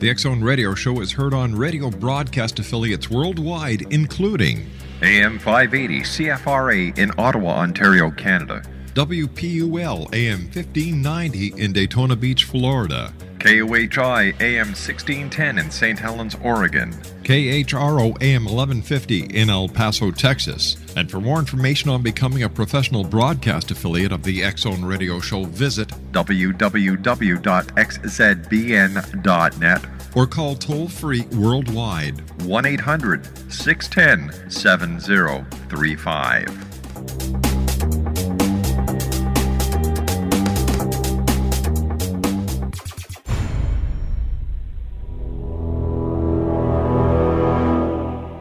The X Zone Radio Show is heard on radio broadcast affiliates worldwide, including AM 580 CFRA in Ottawa, Ontario, Canada, WPUL AM 1590 in Daytona Beach, Florida, KOHI AM 1610 in St. Helens, Oregon, KHRO AM 1150 in El Paso, Texas. And for more information on becoming a professional broadcast affiliate of the X Zone Radio Show, visit www.xzbn.net or call toll-free worldwide 1-800-610-7035.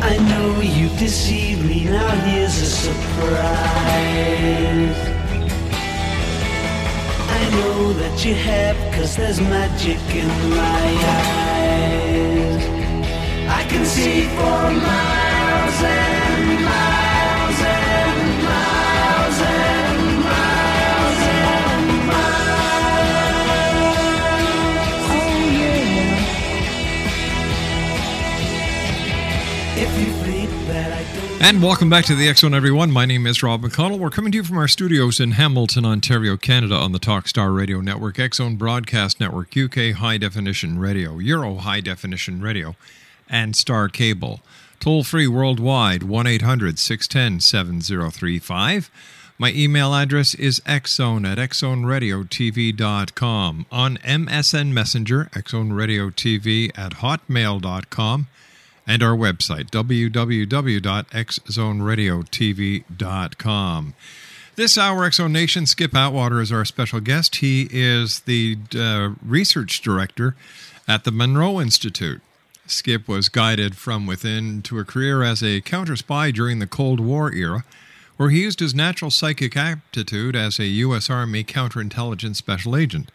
I know you deceived me, now here's a surprise. I know that you have, 'cause there's magic in my eyes. I can see for miles and miles and miles and miles and miles. Oh yeah. If you And welcome back to the X Zone, everyone. My name is Rob McConnell. We're coming to you from our studios in Hamilton, Ontario, Canada, on the Talkstar Radio Network, X Zone Broadcast Network, UK High Definition Radio, Euro High Definition Radio, and Star Cable. Toll-free worldwide, 1-800-610-7035. My email address is xzone@xzoneradiotv.com. On MSN Messenger, xzoneradiotv at hotmail.com. And our website, www.xzoneradiotv.com. This hour, X Zone Nation, Skip Atwater is our special guest. He is the research director at the Monroe Institute. Skip was guided from within to a career as a counter-spy during the Cold War era, where he used his natural psychic aptitude as a U.S. Army counterintelligence special agent.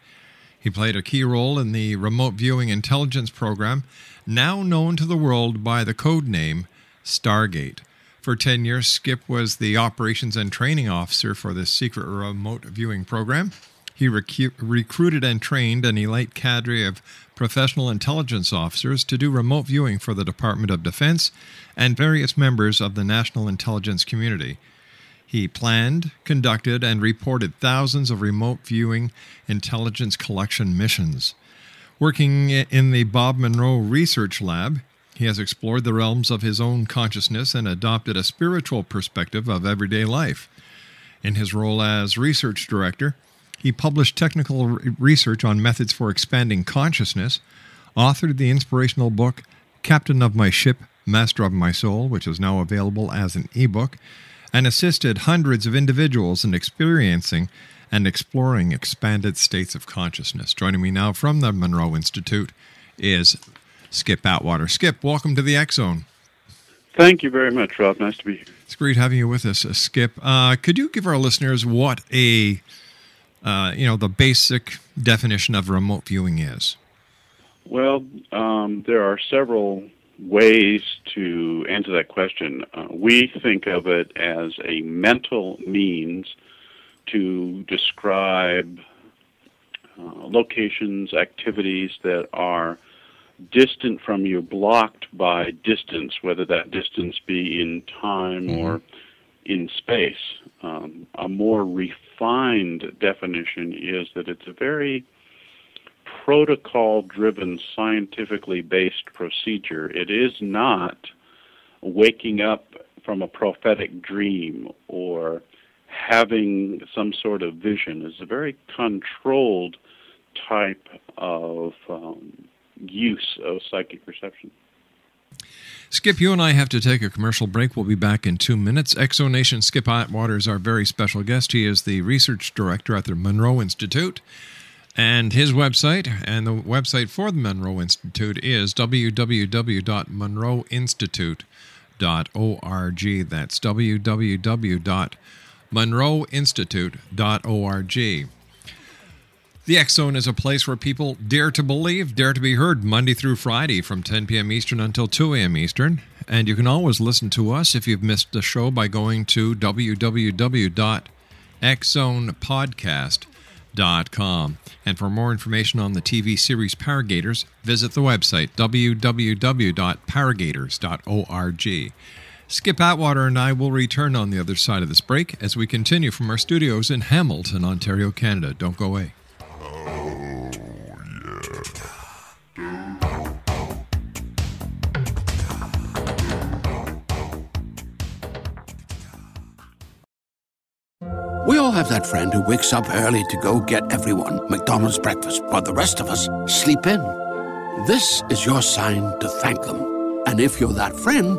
He played a key role in the remote viewing intelligence program, now known to the world by the code name Stargate. For 10 years, Skip was the operations and training officer for this secret remote viewing program. He recruited and trained an elite cadre of professional intelligence officers to do remote viewing for the Department of Defense and various members of the national intelligence community. He planned, conducted, and reported thousands of remote viewing intelligence collection missions. Working in the Bob Monroe Research Lab, he has explored the realms of his own consciousness and adopted a spiritual perspective of everyday life. In his role as research director, he published technical research on methods for expanding consciousness, authored the inspirational book Captain of My Ship, Master of My Soul, which is now available as an ebook, and assisted hundreds of individuals in experiencing and exploring expanded states of consciousness. Joining me now from the Monroe Institute is Skip Atwater. Skip, welcome to the X Zone. Thank you very much, Rob. Nice to be here. It's great having you with us, Skip. Could you give our listeners what the basic definition of remote viewing is? Well, there are several ways to answer that question. We think of it as a mental means to describe locations, activities that are distant from you, blocked by distance, whether that distance be in time or in space. A more refined definition is that it's a very protocol-driven, scientifically based procedure. It is not waking up from a prophetic dream or having some sort of vision. It's a very controlled type of use of psychic perception. Skip, you and I have to take a commercial break. We'll be back in 2 minutes. Exonation, Skip Atwater is our very special guest. He is the research director at the Monroe Institute. And his website, and the website for the Monroe Institute, is www.monroeinstitute.org. That's www.monroeinstitute.org. The X Zone is a place where people dare to believe, dare to be heard, Monday through Friday from 10 p.m. Eastern until 2 a.m. Eastern. And you can always listen to us if you've missed the show by going to www.xzonepodcast.com. And for more information on the TV series Paragators, visit the website www.paragators.org. Skip Atwater and I will return on the other side of this break as we continue from our studios in Hamilton, Ontario, Canada. Don't go away. Oh, yeah. We all have that friend who wakes up early to go get everyone McDonald's breakfast, while the rest of us sleep in. This is your sign to thank them. And if you're that friend,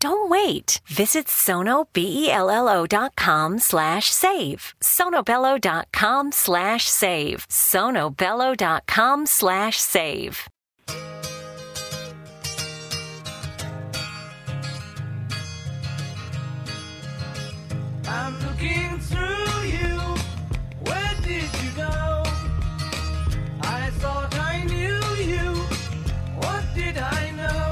Don't wait. Visit sonobello.com/save. Sonobello.com/save. Sonobello.com/save. I'm looking through you. Where did you go? I thought I knew you. What did I know?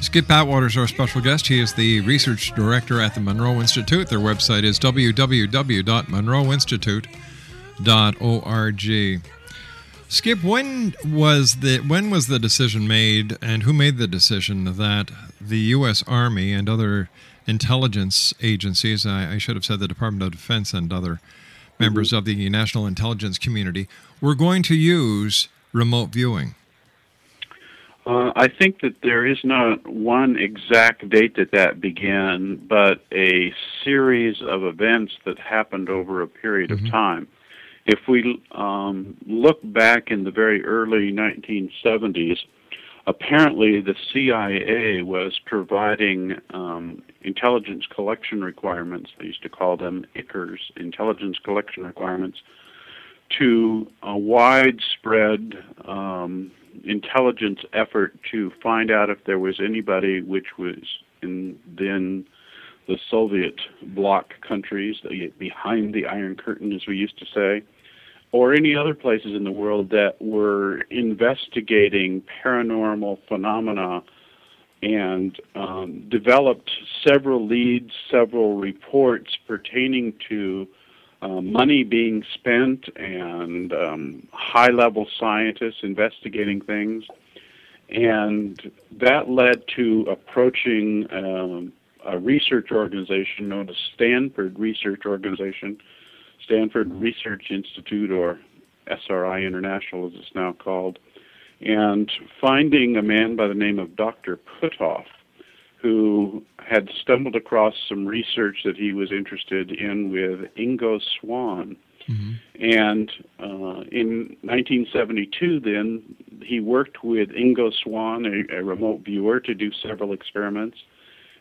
Skip Atwater is our special guest. He is the research director at the Monroe Institute. Their website is www.monroeinstitute.org. Skip, when was the decision made, and who made the decision that the U.S. Army and other intelligence agencies, I should have said the Department of Defense and other members of the national intelligence community, were going to use remote viewing? I think that there is not one exact date that began, but a series of events that happened over a period of time. If we look back in the very early 1970s, apparently the CIA was providing intelligence collection requirements, they used to call them ICRs, intelligence collection requirements, to a widespread intelligence effort to find out if there was anybody which was in then the Soviet bloc countries, behind the Iron Curtain, as we used to say, or any other places in the world that were investigating paranormal phenomena, and developed several leads, several reports pertaining to money being spent and high-level scientists investigating things. And that led to approaching a research organization known as Stanford Research Organization, Stanford Research Institute, or SRI International as it's now called, and finding a man by the name of Dr. Puthoff, who had stumbled across some research that he was interested in with Ingo Swann. Mm-hmm. And in 1972 then, he worked with Ingo Swann, a remote viewer, to do several experiments,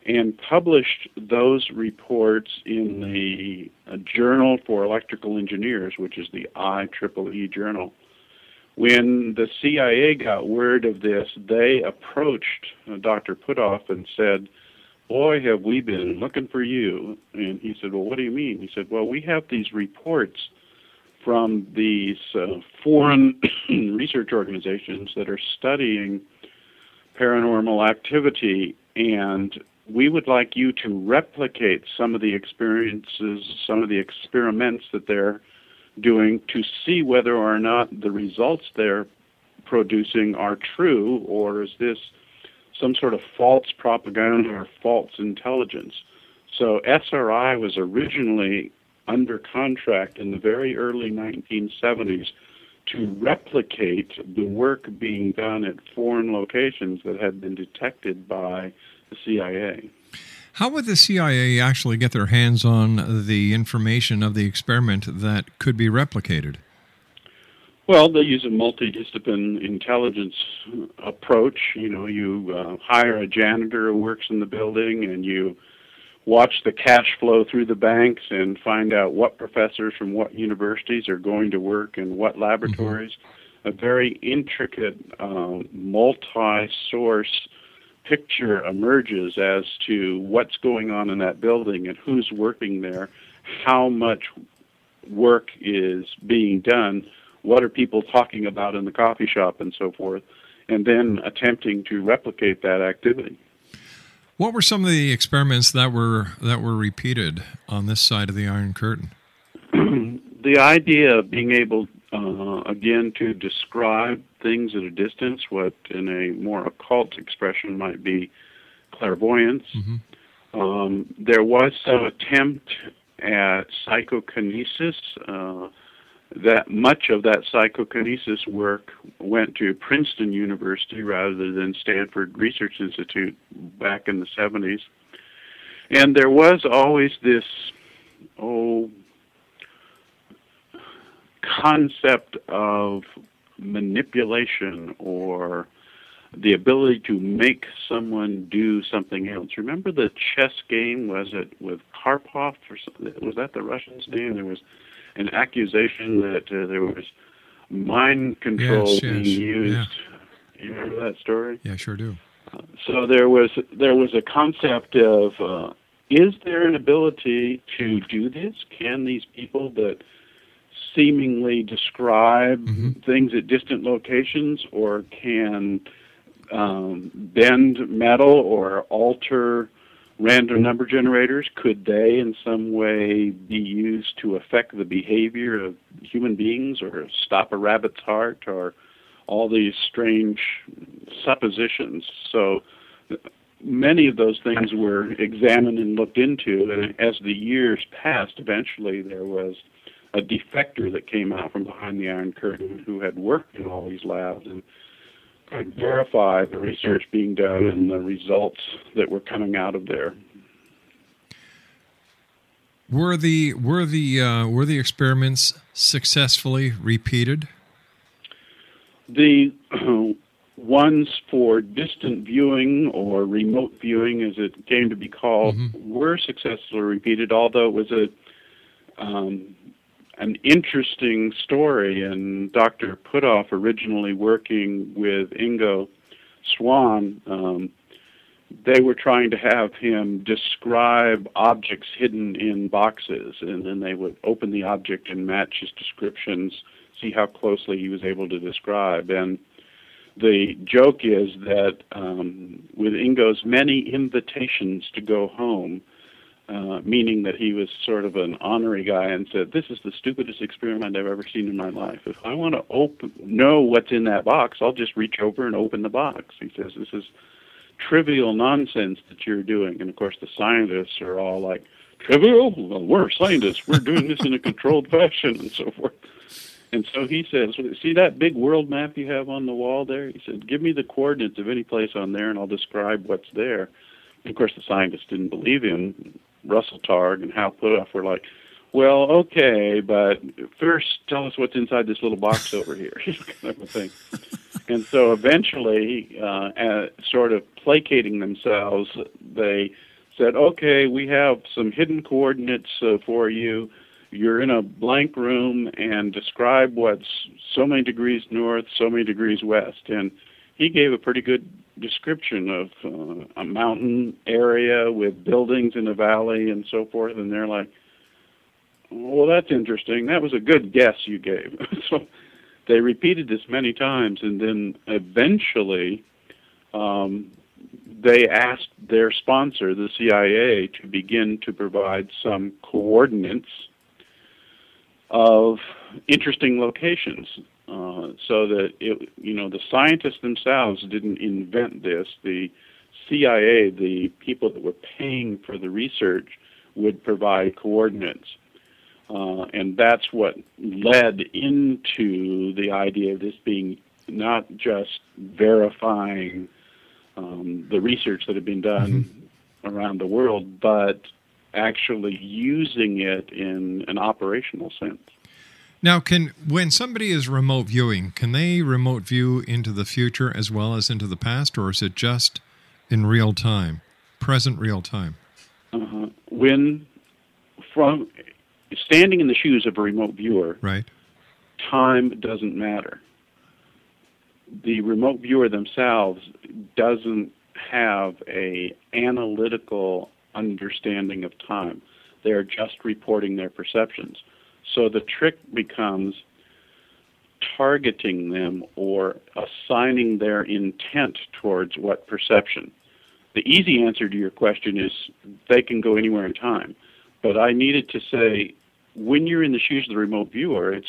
and published those reports in the Journal for Electrical Engineers, which is the IEEE Journal. When the CIA got word of this, they approached Dr. Puthoff and said, "Boy, have we been looking for you." And he said, "Well, what do you mean?" He said, "Well, we have these reports from these foreign research organizations that are studying paranormal activity, and we would like you to replicate some of the experiences, some of the experiments that they're doing to see whether or not the results they're producing are true, or is this some sort of false propaganda or false intelligence." So SRI was originally under contract in the very early 1970s to replicate the work being done at foreign locations that had been detected by the CIA. How would the CIA actually get their hands on the information of the experiment that could be replicated? Well, they use a multidiscipline intelligence approach. You know, you hire a janitor who works in the building, and you watch the cash flow through the banks and find out what professors from what universities are going to work in what laboratories. Mm-hmm. A very intricate, multi-source picture emerges as to what's going on in that building and who's working there, how much work is being done, what are people talking about in the coffee shop, and so forth, and then attempting to replicate that activity. What were some of the experiments that were repeated on this side of the Iron Curtain? The idea of being able, again, to describe things at a distance, what in a more occult expression might be clairvoyance. Mm-hmm. There was some attempt at psychokinesis. That much of that psychokinesis work went to Princeton University rather than Stanford Research Institute back in the 70s. And there was always this concept of manipulation, or the ability to make someone do something else. Remember the chess game, was it with Karpov? Was that the Russian's name? There was an accusation that there was mind control being used. Yeah. You remember that story? Yeah, sure do. So there was a concept of, is there an ability to do this? Can these people that seemingly describe mm-hmm. things at distant locations, or can bend metal or alter random number generators, could they in some way be used to affect the behavior of human beings, or stop a rabbit's heart, or all these strange suppositions? So many of those things were examined and looked into, and as the years passed, eventually there was a defector that came out from behind the Iron Curtain who had worked in all these labs and could verify the research being done and the results that were coming out of there. Were the experiments successfully repeated? The Ones for distant viewing or remote viewing, as it came to be called, were successfully repeated, although it was an interesting story. And Dr. Puthoff, originally working with Ingo Swann, they were trying to have him describe objects hidden in boxes, and then they would open the object and match his descriptions, see how closely he was able to describe. And the joke is that with Ingo's many invitations to go home, meaning that he was sort of an honorary guy and said, this is the stupidest experiment I've ever seen in my life. If I want to know what's in that box, I'll just reach over and open the box. He says, this is trivial nonsense that you're doing. And, of course, the scientists are all like, trivial? Well, we're scientists. We're doing this in a controlled fashion and so forth. And so he says, see that big world map you have on the wall there? He said, give me the coordinates of any place on there, and I'll describe what's there. And of course, the scientists didn't believe him. Russell Targ and Hal Puthoff were like, well, okay, but first tell us what's inside this little box over here, kind of a thing. And so eventually, sort of placating themselves, they said, okay, we have some hidden coordinates for you. You're in a blank room and describe what's so many degrees north, so many degrees west. And he gave a pretty good description of a mountain area with buildings in a valley and so forth. And they're like, well, that's interesting. That was a good guess you gave. So they repeated this many times. And then eventually they asked their sponsor, the CIA, to begin to provide some coordinates of interesting locations, so that the scientists themselves didn't invent this. The CIA, the people that were paying for the research, would provide coordinates, and that's what led into the idea of this being not just verifying the research that had been done around the world, but actually using it in an operational sense. Now, when somebody is remote viewing, can they remote view into the future as well as into the past, or is it just in real time, present real time? When from standing in the shoes of a remote viewer, right, time doesn't matter. The remote viewer themselves doesn't have a analytical understanding of time. They are just reporting their perceptions. So the trick becomes targeting them or assigning their intent towards what perception. The easy answer to your question is they can go anywhere in time. But I needed to say, when you're in the shoes of the remote viewer,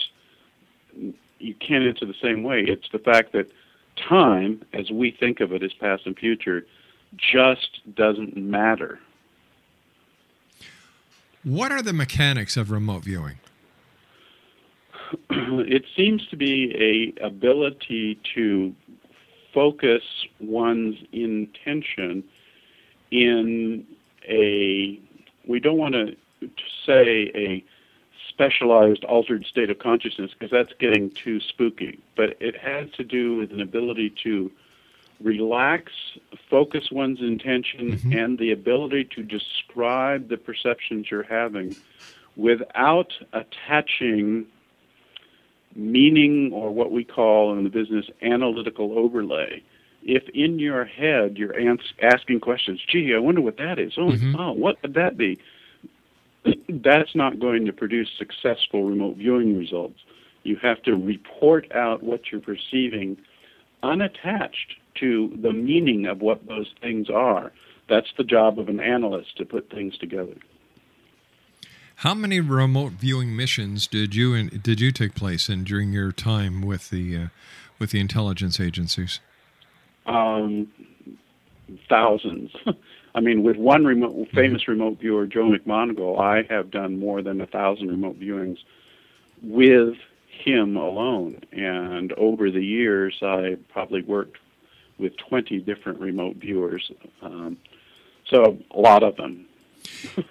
you can't answer the same way. It's the fact that time, as we think of it as past and future, just doesn't matter. What are the mechanics of remote viewing? It seems to be an ability to focus one's intention in we don't want to say a specialized altered state of consciousness, because that's getting too spooky, but it has to do with an ability to relax, focus one's intention, and the ability to describe the perceptions you're having without attaching meaning or what we call in the business analytical overlay. If in your head you're asking questions, gee, I wonder what that is. Oh, what would that be? That's not going to produce successful remote viewing results. You have to report out what you're perceiving unattached to the meaning of what those things are. That's the job of an analyst, to put things together. How many remote viewing missions did you take place in during your time with the intelligence agencies? Thousands. I mean, with one famous remote viewer, Joe McMoneagle, I have done more than 1,000 remote viewings with him alone. And over the years, I probably worked with 20 different remote viewers. So a lot of them.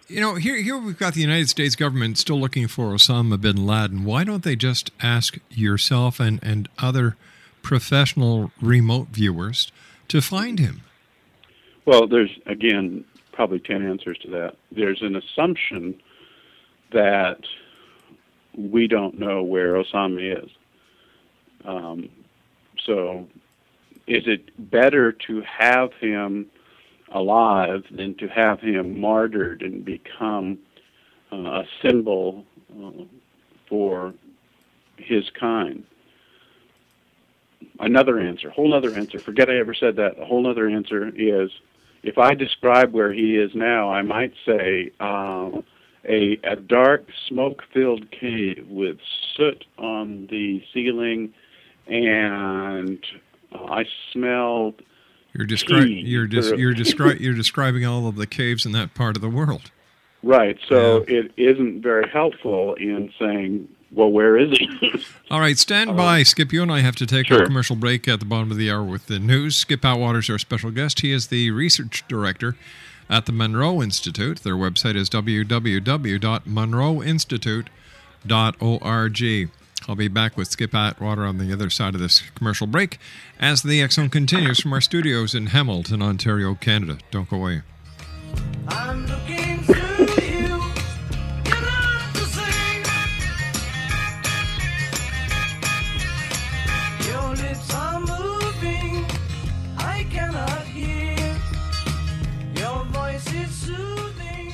Here we've got the United States government still looking for Osama bin Laden. Why don't they just ask yourself and other professional remote viewers to find him? Well, there's, again, probably 10 answers to that. There's an assumption that we don't know where Osama is. So is it better to have him alive than to have him martyred and become a symbol for his kind? Another answer, whole other answer, forget I ever said that, a whole other answer is, if I describe where he is now, I might say a dark, smoke-filled cave with soot on the ceiling, and I smell You're describing all of the caves in that part of the world. Right, so it isn't very helpful in saying, well, where is he? All right, stand by, Skip. You and I have to take a commercial break at the bottom of the hour with the news. Skip Atwater is our special guest. He is the research director at the Monroe Institute. Their website is www.monroeinstitute.org. I'll be back with Skip Atwater on the other side of this commercial break as the X Zone continues from our studios in Hamilton, Ontario, Canada. Don't go away. I'm looking through you, get up to sing. Your lips are moving, I cannot hear. Your voice is soothing.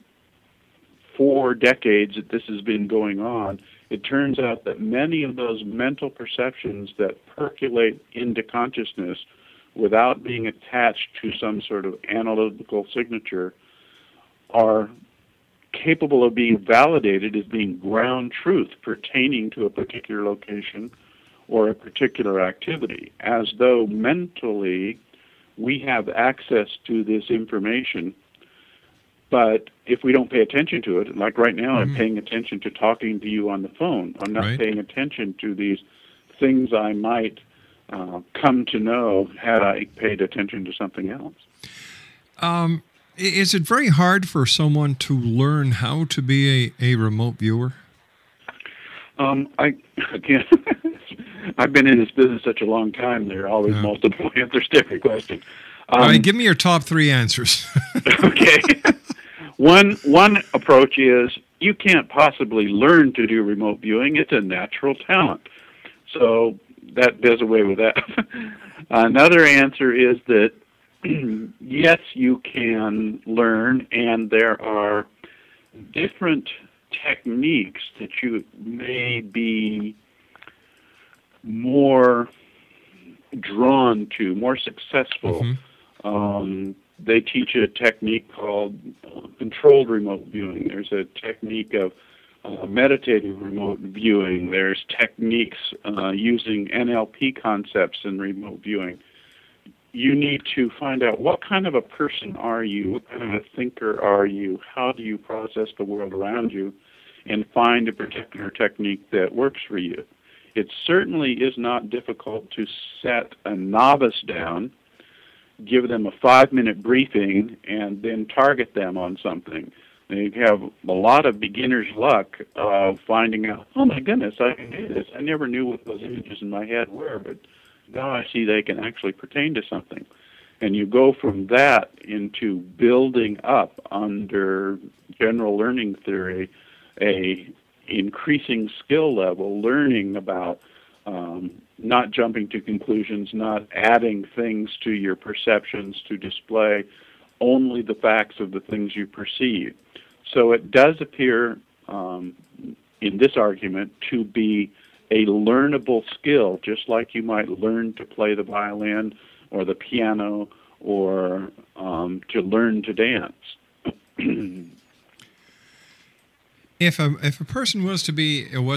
4 decades that this has been going on, it turns out that many of those mental perceptions that percolate into consciousness without being attached to some sort of analytical signature, are capable of being validated as being ground truth pertaining to a particular location or a particular activity, as though mentally we have access to this information. But if we don't pay attention to it, like right now I'm paying attention to talking to you on the phone. I'm not paying attention to these things I might come to know had I paid attention to something else. Is it very hard for someone to learn how to be a remote viewer? I've been in this business such a long time, there are always multiple answers to every question. Give me your top 3 answers. Okay. One approach is you can't possibly learn to do remote viewing. It's a natural talent. So that does away with that. Another answer is that, yes, you can learn, and there are different techniques that you may be more drawn to, more successful. They teach a technique called controlled remote viewing. There's a technique of meditative remote viewing. There's techniques using NLP concepts in remote viewing. you need to find out what kind of a person are you, what kind of a thinker are you, how do you process the world around you, and find a particular technique that works for you. It certainly is not difficult to set a novice down, give them a 5-minute briefing, and then target them on something. They have a lot of beginner's luck of finding out, oh my goodness, I can do this. I never knew what those images in my head were, but now I see they can actually pertain to something. And you go from that into building up under general learning theory a increasing skill level, learning about not jumping to conclusions, not adding things to your perceptions to display only the facts of the things you perceive. So it does appear in this argument to be a learnable skill, just like you might learn to play the violin or the piano or to learn to dance. If a person was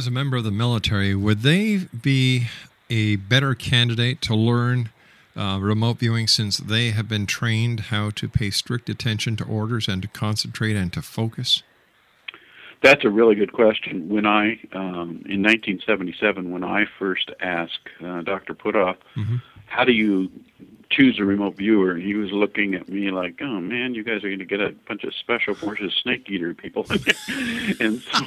a member of the military, would they be a better candidate to learn remote viewing, since they have been trained how to pay strict attention to orders and to concentrate and to focus? That's a really good question. When I, in 1977, when I first asked Dr. Puthoff, mm-hmm. how do you choose a remote viewer, he was looking at me like, oh man, you guys are going to get a bunch of special forces snake eater people. And so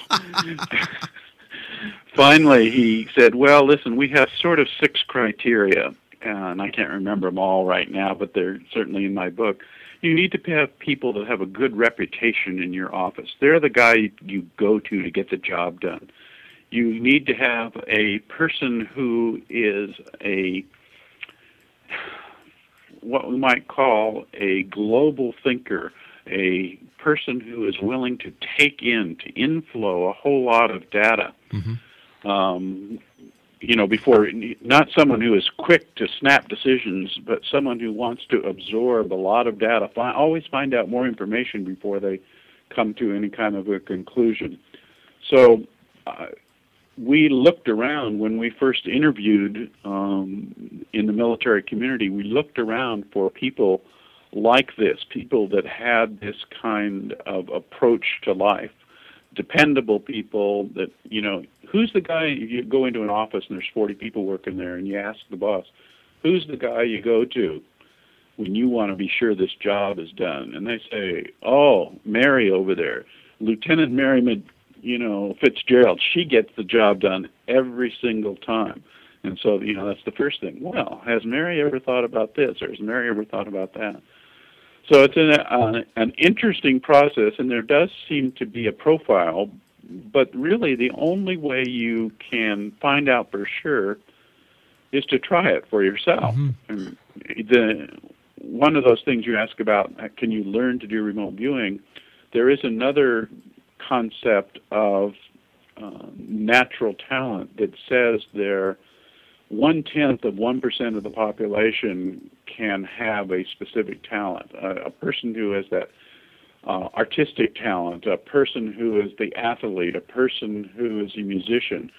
finally he said, well, listen, we have sort of 6 criteria, and I can't remember them all right now, but they're certainly in my book. You need to have people that have a good reputation in your office. They're the guy you go to get the job done. You need to have a person who is what we might call a global thinker, a person who is willing to take in, to inflow a whole lot of data. Mm-hmm. Before, not someone who is quick to snap decisions, but someone who wants to absorb a lot of data. Always find out more information before they come to any kind of a conclusion. So we looked around when we first interviewed in the military community. We looked around for people like this, people that had this kind of approach to life. Dependable people that, who's the guy you go into an office and there's 40 people working there and you ask the boss, who's the guy you go to when you want to be sure this job is done? And they say, oh, Mary over there, Lieutenant Mary, Fitzgerald, she gets the job done every single time. And so, that's the first thing. Well, has Mary ever thought about this, or has Mary ever thought about that? So it's an interesting process, and there does seem to be a profile, but really the only way you can find out for sure is to try it for yourself. Mm-hmm. And one of those things you ask about, can you learn to do remote viewing, there is another concept of natural talent that says there 1/10 of 1% of the population can have a specific talent. A person who has that artistic talent, a person who is the athlete, a person who is a musician.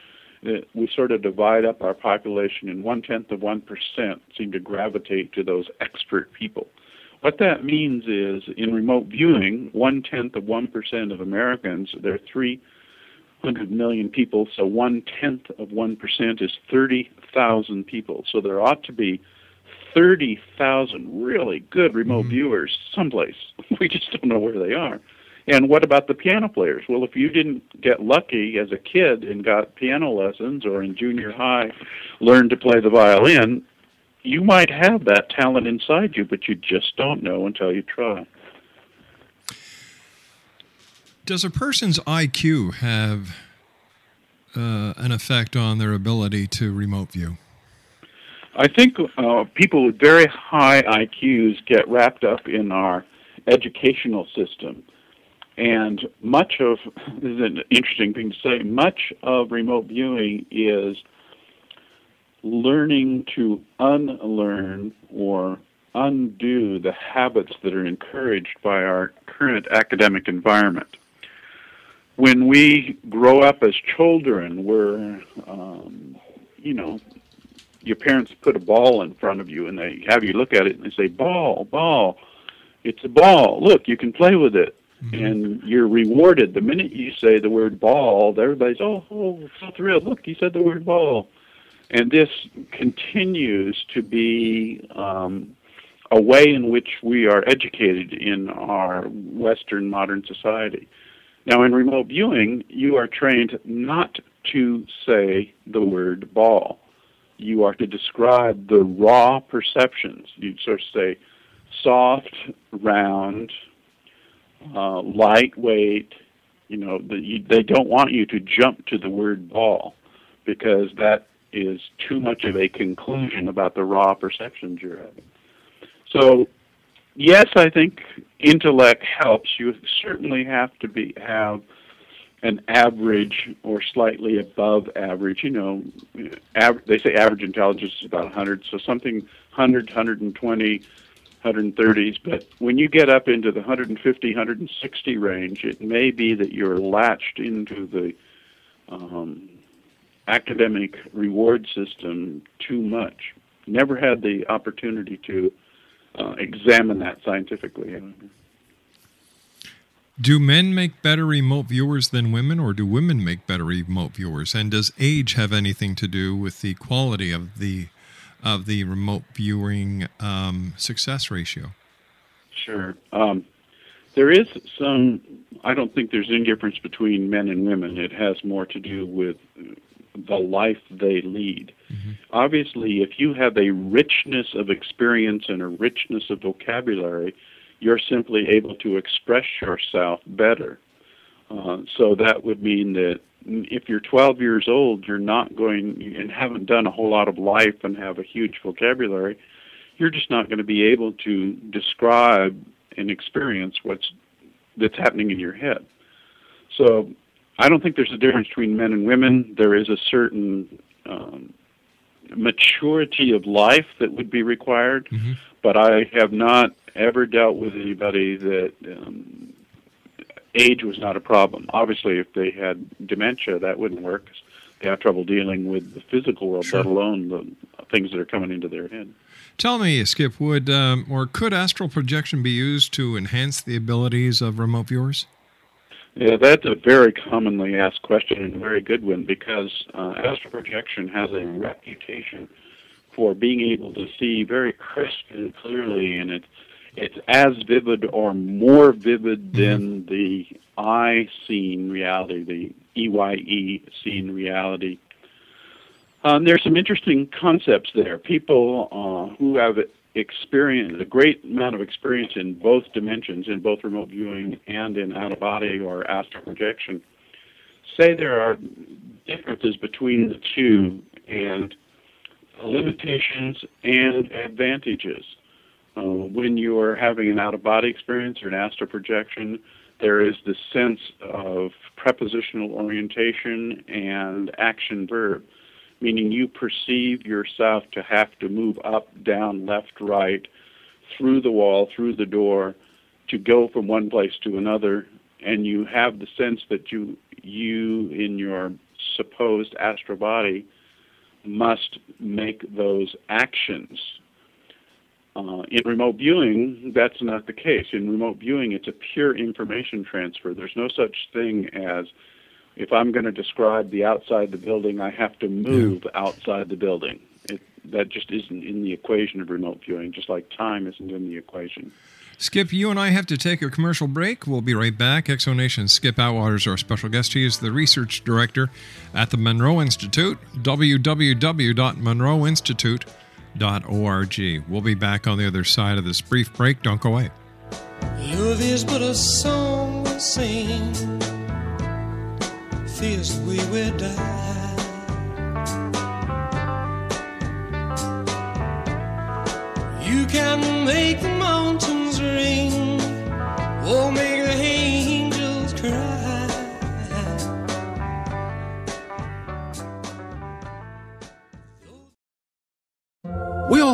We sort of divide up our population, and 1/10 of 1% seem to gravitate to those expert people. What that means is, in remote viewing, 1/10 of 1% of Americans, there are 300 million people, so 1/10 of 1% is 30,000 people. So there ought to be 30,000 really good remote mm-hmm. viewers someplace. We just don't know where they are. And what about the piano players? Well, if you didn't get lucky as a kid and got piano lessons, or in junior high learned to play the violin, you might have that talent inside you, but you just don't know until you try. Does a person's IQ have an effect on their ability to remote view? I think people with very high IQs get wrapped up in our educational system. And much of, this is an interesting thing to say, much of remote viewing is learning to unlearn or undo the habits that are encouraged by our current academic environment. When we grow up as children, we're, your parents put a ball in front of you and they have you look at it and they say, ball, ball, it's a ball. Look, you can play with it. Mm-hmm. And you're rewarded. The minute you say the word ball, everybody's, oh, so thrilled. Look, he said the word ball. And this continues to be a way in which we are educated in our Western modern society. Now, in remote viewing, you are trained not to say the word ball. You are to describe the raw perceptions. You sort of say soft, round, lightweight. You know, they don't want you to jump to the word ball because that is too much of a conclusion about the raw perceptions you're having. So, yes, I think intellect helps. You certainly have to have an average or slightly above average. You know, they say average intelligence is about 100, so something 100, 120, 130s. But when you get up into the 150, 160 range, it may be that you're latched into the academic reward system too much. Never had the opportunity to examine that scientifically. Do men make better remote viewers than women, or do women make better remote viewers? And does age have anything to do with the quality of the remote viewing success ratio? Sure. There is some, I don't think there's any difference between men and women. It has more to do with the life they lead. Mm-hmm. Obviously, if you have a richness of experience and a richness of vocabulary, you're simply able to express yourself better. So that would mean that if you're 12 years old, you're not going and haven't done a whole lot of life and have a huge vocabulary, you're just not going to be able to describe and experience that's happening in your head. So I don't think there's a difference between men and women. There is a certain maturity of life that would be required, mm-hmm. but I have not ever dealt with anybody that age was not a problem. Obviously, if they had dementia, that wouldn't work. They have trouble dealing with the physical world, sure. Let alone the things that are coming into their head. Tell me, Skip, could astral projection be used to enhance the abilities of remote viewers? Yeah, that's a very commonly asked question and a very good one because astral projection has a reputation for being able to see very crisp and clearly, and it's as vivid or more vivid than the eye-seen reality, the EYE-seen reality. There's some interesting concepts there. People who have experience, a great amount of experience in both dimensions, in both remote viewing and in out-of-body or astral projection, say there are differences between the two and limitations and advantages. When you are having an out-of-body experience or an astral projection, there is the sense of prepositional orientation and action verb, meaning you perceive yourself to have to move up, down, left, right, through the wall, through the door, to go from one place to another, and you have the sense that you in your supposed astral body, must make those actions. In remote viewing, that's not the case. In remote viewing, it's a pure information transfer. There's no such thing as, if I'm going to describe the outside the building, I have to move outside the building. That just isn't in the equation of remote viewing, just like time isn't in the equation. Skip, you and I have to take a commercial break. We'll be right back. ExoNation, Skip Atwater is our special guest. He is the research director at the Monroe Institute, www.monroeinstitute.org. We'll be back on the other side of this brief break. Don't go away. Love is but a song we sing. Fears we will die. You can make the mountains ring, or make the angels cry. We all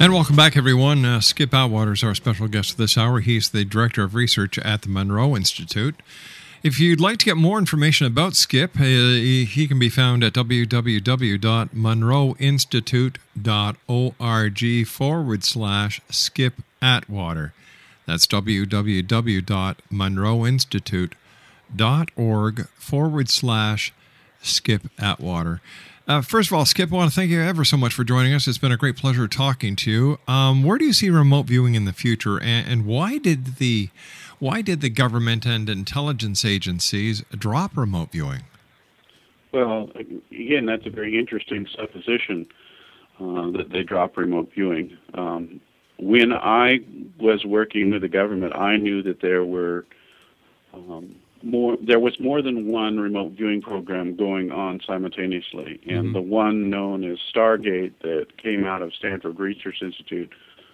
And welcome back, everyone. Skip Atwater is our special guest this hour. He's the Director of Research at the Monroe Institute. If you'd like to get more information about Skip, he can be found at www.monroeinstitute.org/Skip Atwater. That's www.monroeinstitute.org/Skip Atwater. First of all, Skip, I want to thank you ever so much for joining us. It's been a great pleasure talking to you. Where do you see remote viewing in the future, and why did the government and intelligence agencies drop remote viewing? Well, again, that's a very interesting supposition that they drop remote viewing. When I was working with the government, I knew that there were there was more than one remote viewing program going on simultaneously, and the one known as Stargate that came out of Stanford Research Institute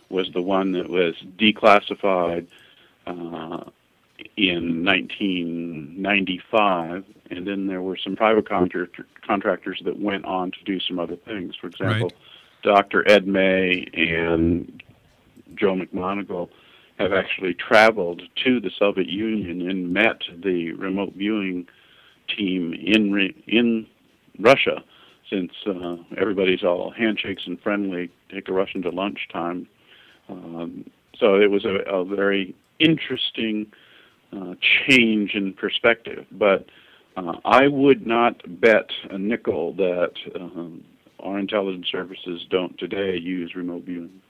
was the one that was declassified in 1995, and then there were some private contractors that went on to do some other things. For example, Dr. Ed May and Joe McMoneagle have actually traveled to the Soviet Union and met the remote viewing team in Russia, since everybody's all handshakes and friendly, take a Russian to lunch time. So it was a very interesting change in perspective. But I would not bet a nickel that our intelligence services don't today use remote viewing.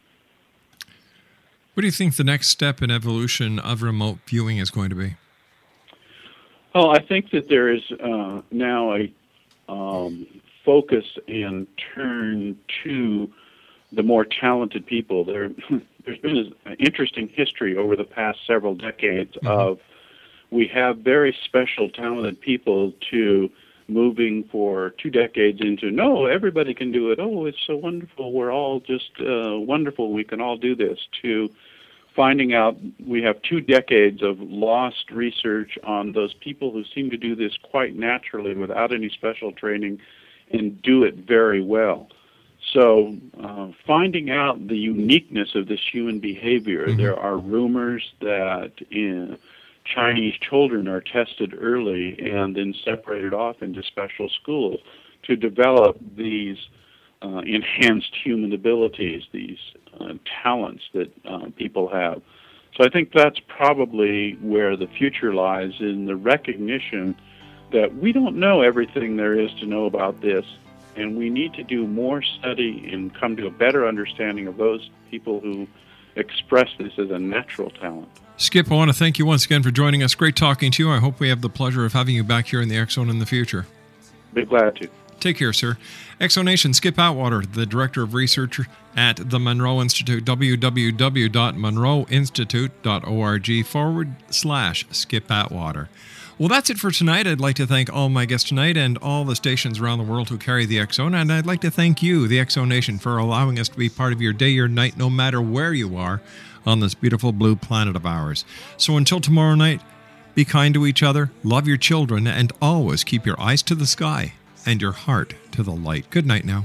What do you think the next step in evolution of remote viewing is going to be? Well, I think that there is now a focus and turn to the more talented people. There's been an interesting history over the past several decades of we have very special talented people to moving for 2 decades into, no, everybody can do it. Oh, it's so wonderful. We're all just wonderful. We can all do this. To finding out we have 2 decades of lost research on those people who seem to do this quite naturally without any special training and do it very well. So finding out the uniqueness of this human behavior, there are rumors that in Chinese children are tested early and then separated off into special schools to develop these enhanced human abilities, these talents that people have. So I think that's probably where the future lies, in the recognition that we don't know everything there is to know about this, and we need to do more study and come to a better understanding of those people who express this as a natural talent. Skip, I want to thank you once again for joining us. Great talking to you. I hope we have the pleasure of having you back here in the X Zone in the future. Be glad to. Take care, sir. Exonation, Skip Atwater, the Director of Research at the Monroe Institute, www.monroeinstitute.org/Skip Atwater. Well, that's it for tonight. I'd like to thank all my guests tonight and all the stations around the world who carry the X Zone. And I'd like to thank you, the X Zone Nation, for allowing us to be part of your day, your night, no matter where you are on this beautiful blue planet of ours. So until tomorrow night, be kind to each other, love your children, and always keep your eyes to the sky and your heart to the light. Good night now.